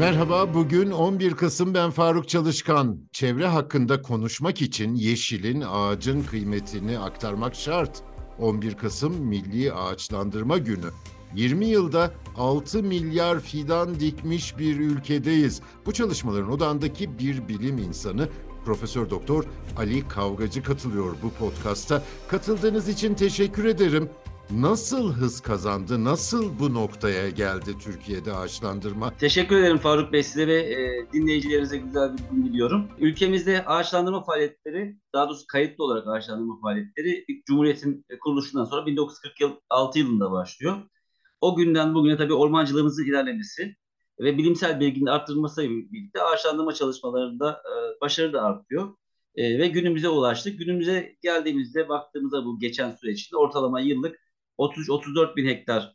Merhaba, bugün 11 Kasım, ben Faruk Çalışkan. Çevre hakkında konuşmak için yeşilin, ağacın kıymetini aktarmak şart. 11 Kasım Milli Ağaçlandırma Günü. 20 yılda 6 milyar fidan dikmiş bir ülkedeyiz. Bu çalışmaların odağındaki bir bilim insanı Prof. Dr. Ali Kavgacı katılıyor bu podcast'a. Katıldığınız için teşekkür ederim. Nasıl hız kazandı, nasıl bu noktaya geldi Türkiye'de ağaçlandırma? Teşekkür ederim Faruk Bey, size ve dinleyicilerinize güzel bir gün diliyorum. Ülkemizde ağaçlandırma faaliyetleri, daha doğrusu kayıtlı olarak ağaçlandırma faaliyetleri ilk Cumhuriyet'in kuruluşundan sonra 1946 yılında başlıyor. O günden bugüne tabii ormancılığımızın ilerlemesi ve bilimsel bilginin arttırılmasıyla birlikte ağaçlandırma çalışmalarında başarı da artıyor. Ve günümüze ulaştık. Günümüze geldiğimizde, baktığımızda bu geçen süre içinde ortalama yıllık 33-34 bin hektar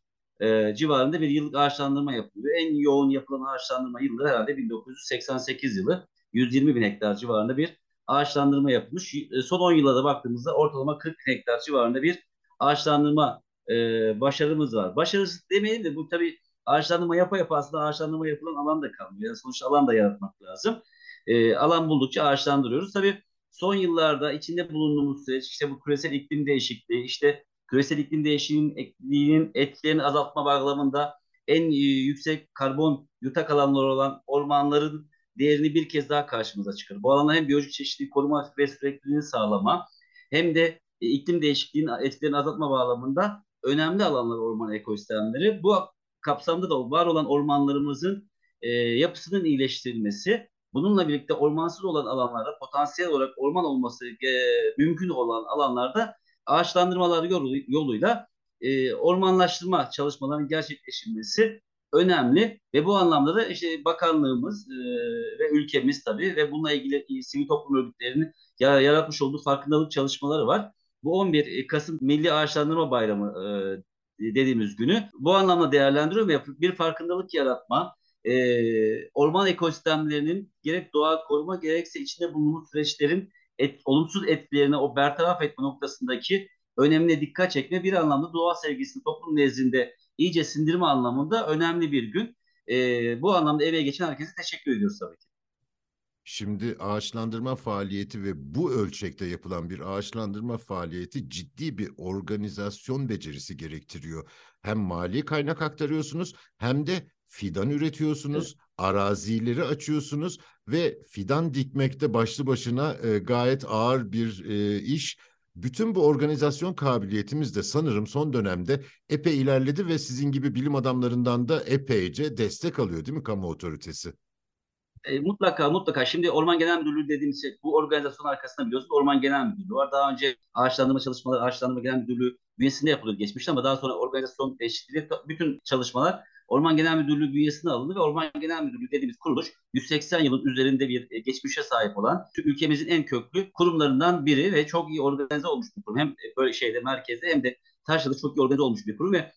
civarında bir yıllık ağaçlandırma yapılıyor. En yoğun yapılan ağaçlandırma yılı herhalde 1988 yılı. 120 bin hektar civarında bir ağaçlandırma yapılmış. Son 10 yıla da baktığımızda ortalama 40 bin hektar civarında bir ağaçlandırma başarımız var. Başarısız demeyelim de bu tabii ağaçlandırma yapa aslında ağaçlandırma yapılan alan da kalmıyor. Yani sonuçta alan da yaratmak lazım. Alan buldukça ağaçlandırıyoruz. Tabii son yıllarda içinde bulunduğumuz süreç, işte bu küresel iklim değişikliği, işte küresel iklim değişikliğinin etkilerini azaltma bağlamında en yüksek karbon yutak alanları olan ormanların değerini bir kez daha karşımıza çıkar. Bu alana hem biyolojik çeşitliliği koruma ve sürekliliğini sağlama hem de iklim değişikliğinin etkilerini azaltma bağlamında önemli alanlar orman ekosistemleri. Bu kapsamda da var olan ormanlarımızın yapısının iyileştirilmesi, bununla birlikte ormansız olan alanlarda potansiyel olarak orman olması mümkün olan alanlarda ağaçlandırmalar yoluyla ormanlaştırma çalışmalarının gerçekleştirilmesi önemli ve bu anlamda da işte bakanlığımız ve ülkemiz tabii ve bununla ilgili sivil toplum örgütlerinin yaratmış olduğu farkındalık çalışmaları var. Bu 11 Kasım Milli Ağaçlandırma Bayramı dediğimiz günü bu anlamda değerlendiriyorum ve bir farkındalık yaratma, orman ekosistemlerinin gerek doğa koruma gerekse içinde bulunduğu süreçlerin olumsuz etkilerini o bertaraf etme noktasındaki önemine dikkat çekme, bir anlamda doğa sevgisini toplum nezdinde iyice sindirme anlamında önemli bir gün. Bu anlamda emeği geçen herkese teşekkür ediyoruz tabii ki. Şimdi ağaçlandırma faaliyeti ve bu ölçekte yapılan bir ağaçlandırma faaliyeti ciddi bir organizasyon becerisi gerektiriyor. Hem mali kaynak aktarıyorsunuz hem de fidan üretiyorsunuz, evet. Arazileri açıyorsunuz ve fidan dikmekte başlı başına gayet ağır bir iş. Bütün bu organizasyon kabiliyetimiz de sanırım son dönemde epey ilerledi ve sizin gibi bilim adamlarından da epeyce destek alıyor değil mi kamu otoritesi? Mutlaka. Şimdi Orman Genel Müdürlüğü dediğimiz şey, bu organizasyonun arkasında biliyorsunuz Orman Genel Müdürlüğü var. Daha önce ağaçlandırma çalışmaları, Ağaçlandırma Genel Müdürlüğü bünyesinde yapılıyordu geçmişte ama daha sonra organizasyon değişikliği bütün çalışmalar Orman Genel Müdürlüğü bünyesine alındı ve Orman Genel Müdürlüğü dediğimiz kuruluş 180 yılın üzerinde bir geçmişe sahip olan ülkemizin en köklü kurumlarından biri ve çok iyi organize olmuş bir kurum. Hem böyle şeyde merkezde hem de taşrada çok iyi organize olmuş bir kurum ve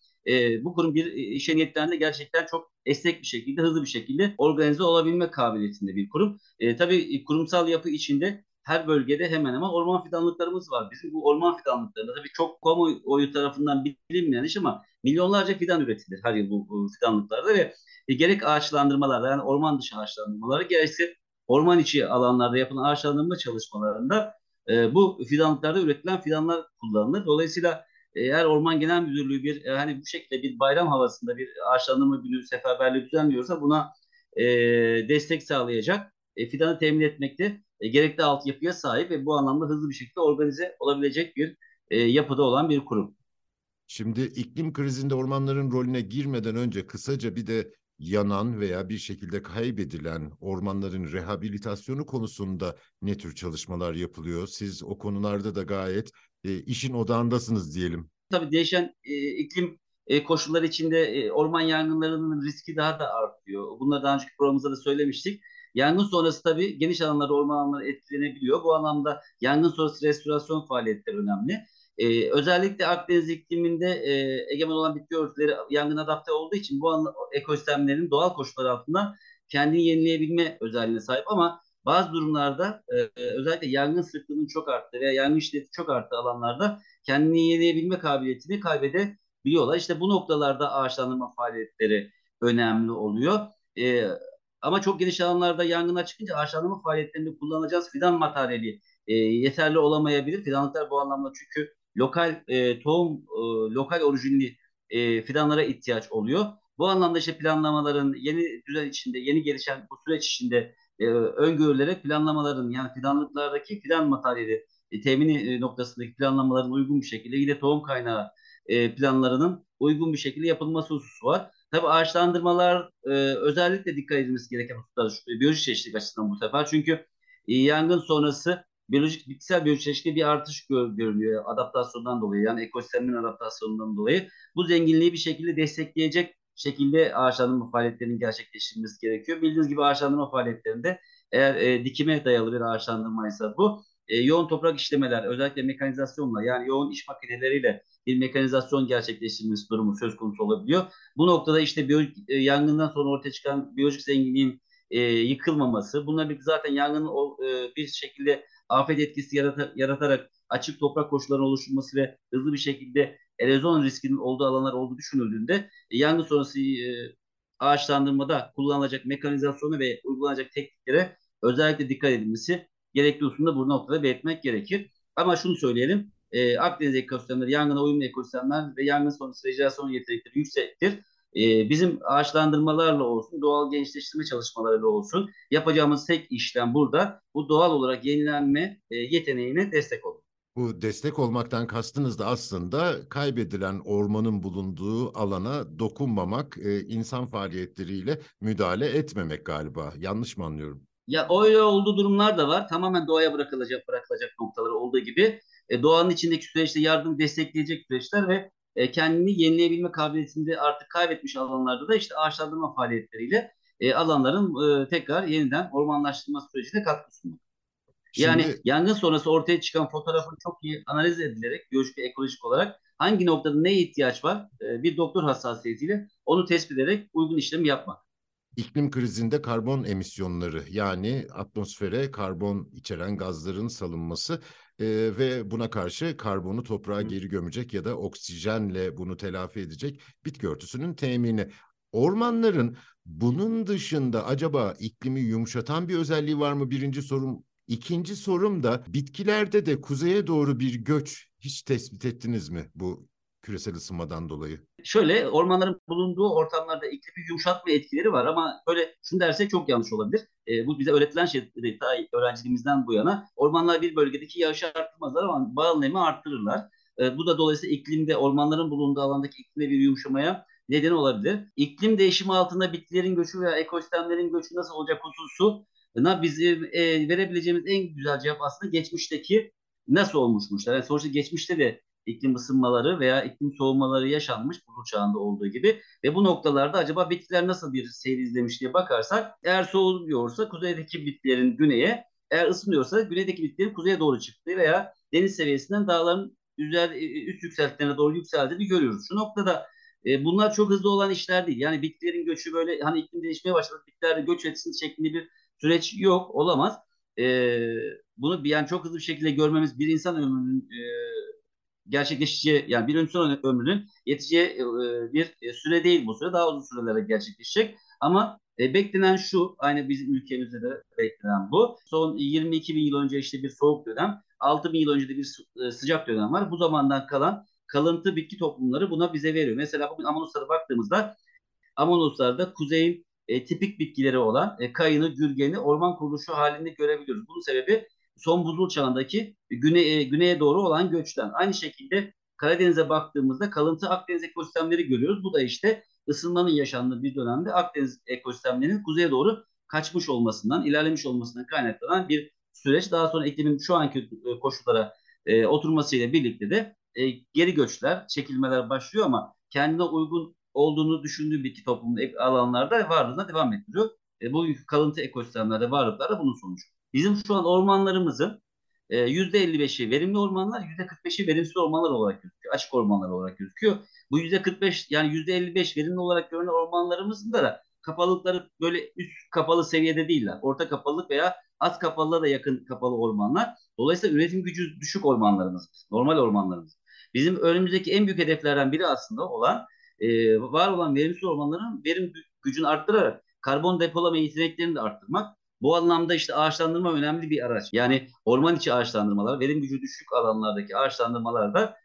bu kurum bir işe niyetlerinde gerçekten çok esnek bir şekilde, hızlı bir şekilde organize olabilme kabiliyetinde bir kurum. Tabii kurumsal yapı içinde her bölgede hemen hemen orman fidanlıklarımız var. Bizim bu orman fidanlıklarında tabii çok kamuoyu tarafından bilinmeyen iş ama milyonlarca fidan üretilir her yıl bu fidanlıklarda ve gerek ağaçlandırmalarda, yani orman dışı ağaçlandırmaları, gerekse orman içi alanlarda yapılan ağaçlandırma çalışmalarında bu fidanlıklarda üretilen fidanlar kullanılır. Dolayısıyla eğer Orman Genel Müdürlüğü bir hani bu şekilde bir bayram havasında bir ağaçlandırma günü seferberliği düzenliyorsa buna destek sağlayacak, fidanı temin etmekte gerekli altyapıya sahip ve bu anlamda hızlı bir şekilde organize olabilecek bir yapıda olan bir kurum. Şimdi iklim krizinde ormanların rolüne girmeden önce kısaca bir de yanan veya bir şekilde kaybedilen ormanların rehabilitasyonu konusunda ne tür çalışmalar yapılıyor? Siz o konularda da gayet işin odağındasınız diyelim. Tabii değişen iklim koşulları içinde orman yangınlarının riski daha da artıyor. Bunları daha önceki programımızda da söylemiştik. Yangın sonrası tabii geniş alanlarda orman alanları etkilenebiliyor. Bu anlamda yangın sonrası restorasyon faaliyetleri önemli. Özellikle Akdeniz ikliminde egemen olan bitki örtüleri yangın adapte olduğu için bu ekosistemlerin doğal koşullar altında kendini yenileyebilme özelliğine sahip ama bazı durumlarda özellikle yangın sıklığının çok arttığı veya yangın şiddeti çok arttığı alanlarda kendini yenileyebilme kabiliyetini kaybedebiliyorlar. İşte bu noktalarda ağaçlandırma faaliyetleri önemli oluyor. Ama çok geniş alanlarda yangına çıkınca ağaçlandırma faaliyetlerini kullanacağız. Fidan materyali yeterli olamayabilir. Fidanlıklar bu anlamda çünkü lokal tohum, lokal orijinli fidanlara ihtiyaç oluyor. Bu anlamda işte planlamaların yeni düzen içinde, yeni gelişen bu süreç içinde öngörülerek planlamaların, yani fidanlıklardaki fidan materyali temini noktasındaki planlamaların uygun bir şekilde, yine tohum kaynağı planlarının uygun bir şekilde yapılması hususu var. Tabii ağaçlandırmalar özellikle dikkat edilmesi gereken hususlar biyolojik çeşitlilik açısından bu sefer. Çünkü yangın sonrası bitkisel biyolojik çeşitlilikte bir artış görülüyor adaptasyondan dolayı, yani ekosistemin adaptasyonundan dolayı. Bu zenginliği bir şekilde destekleyecek şekilde ağaçlandırma faaliyetlerinin gerçekleştirilmesi gerekiyor. Bildiğiniz gibi ağaçlandırma faaliyetlerinde eğer dikime dayalı bir ağaçlandırmaysa bu yoğun toprak işlemeler, özellikle mekanizasyonla, yani yoğun iş makineleriyle bir mekanizasyon gerçekleştirilmesi durumu söz konusu olabiliyor. Bu noktada işte yangından sonra ortaya çıkan biyolojik zenginliğin yıkılmaması, bununla birlikte zaten yangının bir şekilde afet etkisi yaratarak açık toprak koşullarının oluşturması ve hızlı bir şekilde erozyon riskinin olduğu alanlar olduğu düşünüldüğünde yangın sonrası ağaçlandırmada kullanılacak mekanizasyonu ve uygulanacak tekniklere özellikle dikkat edilmesi gerekli hususunda bu noktada belirtmek gerekir. Ama şunu söyleyelim, Akdeniz ekosistemleri, yangına uyumlu ekosistemler ve yangın sonrası rejenerasyon yetenekleri yüksektir. Bizim ağaçlandırmalarla olsun, doğal gençleştirme çalışmalarıyla olsun yapacağımız tek işlem burada bu doğal olarak yenilenme yeteneğine destek olur. Bu destek olmaktan kastınız da aslında kaybedilen ormanın bulunduğu alana dokunmamak, insan faaliyetleriyle müdahale etmemek galiba. Yanlış mı anlıyorum? Ya öyle olduğu durumlar da var. Tamamen doğaya bırakılacak noktalar olduğu gibi doğanın içindeki süreçte yardım destekleyecek süreçler ve kendini yenileyebilme kabiliyetini de artık kaybetmiş alanlarda da işte ağaçlandırma faaliyetleriyle alanların tekrar yeniden ormanlaştırma sürecine katkı sunmak. Yani yangın sonrası ortaya çıkan fotoğrafın çok iyi analiz edilerek biyolojik ve ekolojik olarak hangi noktada neye ihtiyaç var bir doktor hassasiyetiyle onu tespit ederek uygun işlemi yapmak. İklim krizinde karbon emisyonları, yani atmosfere karbon içeren gazların salınması ve buna karşı karbonu toprağa geri gömecek ya da oksijenle bunu telafi edecek bitki örtüsünün temini. Ormanların bunun dışında acaba iklimi yumuşatan bir özelliği var mı? Birinci sorum. İkinci sorum da bitkilerde de kuzeye doğru bir göç hiç tespit ettiniz mi bu küresel ısınmadan dolayı? Şöyle, ormanların bulunduğu ortamlarda iklimi yumuşatma etkileri var ama böyle şunu dersek çok yanlış olabilir. Bu bize öğretilen şey, öğrenciliğimizden bu yana ormanlar bir bölgedeki yağışı arttırmazlar ama bağıl nemi arttırırlar. Bu da dolayısıyla iklimde, ormanların bulunduğu alandaki iklimde bir yumuşamaya neden olabilir. İklim değişimi altında bitkilerin göçü veya ekosistemlerin göçü nasıl olacak hususu bizim verebileceğimiz en güzel cevap aslında geçmişteki nasıl olmuşmuşlar. Yani sonuçta geçmişte de iklim ısınmaları veya iklim soğumaları yaşanmış buzul çağında olduğu gibi ve bu noktalarda acaba bitkiler nasıl bir seyir izlemiş diye bakarsak, eğer soğuyorsa kuzeydeki bitkilerin güneye, eğer ısınıyorsa güneydeki bitkilerin kuzeye doğru çıktığı veya deniz seviyesinden dağların üst yükseltilerine doğru yükseldiğini görüyoruz. Şu noktada bunlar çok hızlı olan işler değil. Yani bitkilerin göçü böyle hani iklim değişmeye başladı, bitkiler de göç etsin şeklinde bir süreç yok, olamaz. Bunu yani çok hızlı bir şekilde görmemiz bir insan ömrünün gerçekleşeceği, yani bir insan ömrünün yeteceği bir süre değil bu süre. Daha uzun sürelere gerçekleşecek. Ama beklenen şu, aynı bizim ülkemizde de beklenen bu. Son 22 bin yıl önce işte bir soğuk dönem, 6 bin yıl önce de bir sıcak dönem var. Bu zamandan kalan kalıntı bitki toplumları buna bize veriyor. Mesela bugün Amanoslara baktığımızda, Amanoslarda kuzeyin tipik bitkileri olan kayını, gürgeni, orman kuruluşu halinde görebiliyoruz. Bunun sebebi son buzul çağındaki güneye doğru olan göçten. Aynı şekilde Karadeniz'e baktığımızda kalıntı Akdeniz ekosistemleri görüyoruz. Bu da işte ısınmanın yaşandığı bir dönemde Akdeniz ekosistemlerinin kuzeye doğru kaçmış olmasından, ilerlemiş olmasından kaynaklanan bir süreç. Daha sonra iklimin şu anki koşullara oturmasıyla birlikte de geri göçler, çekilmeler başlıyor ama kendine uygun olduğunu düşündüğü bitki toplumu alanlarda varlığına devam ettiriyor. Bu kalıntı ekosistemlerde varlıklar da bunun sonucu. Bizim şu an ormanlarımızın %55'i verimli ormanlar, %45'i verimsiz ormanlar olarak gözüküyor. Açık ormanlar olarak gözüküyor. Bu %45, yani %55 verimli olarak görünen ormanlarımızın da kapalılıkları böyle üst kapalı seviyede değiller. Orta kapalılık veya az kapalılığa da yakın kapalı ormanlar. Dolayısıyla üretim gücü düşük ormanlarımız, normal ormanlarımız. Bizim önümüzdeki en büyük hedeflerden biri aslında olan var olan verimsiz ormanların verim gücünü arttırarak karbon depolama yeteneklerini de arttırmak. Bu anlamda işte ağaçlandırma önemli bir araç. Yani orman içi ağaçlandırmalar, verim gücü düşük alanlardaki ağaçlandırmalar da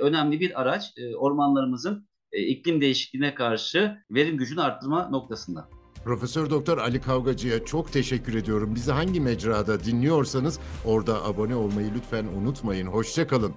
önemli bir araç. Ormanlarımızın iklim değişikliğine karşı verim gücünü arttırma noktasında. Profesör Doktor Ali Kavgacı'ya çok teşekkür ediyorum. Bizi hangi mecrada dinliyorsanız orada abone olmayı lütfen unutmayın. Hoşça kalın.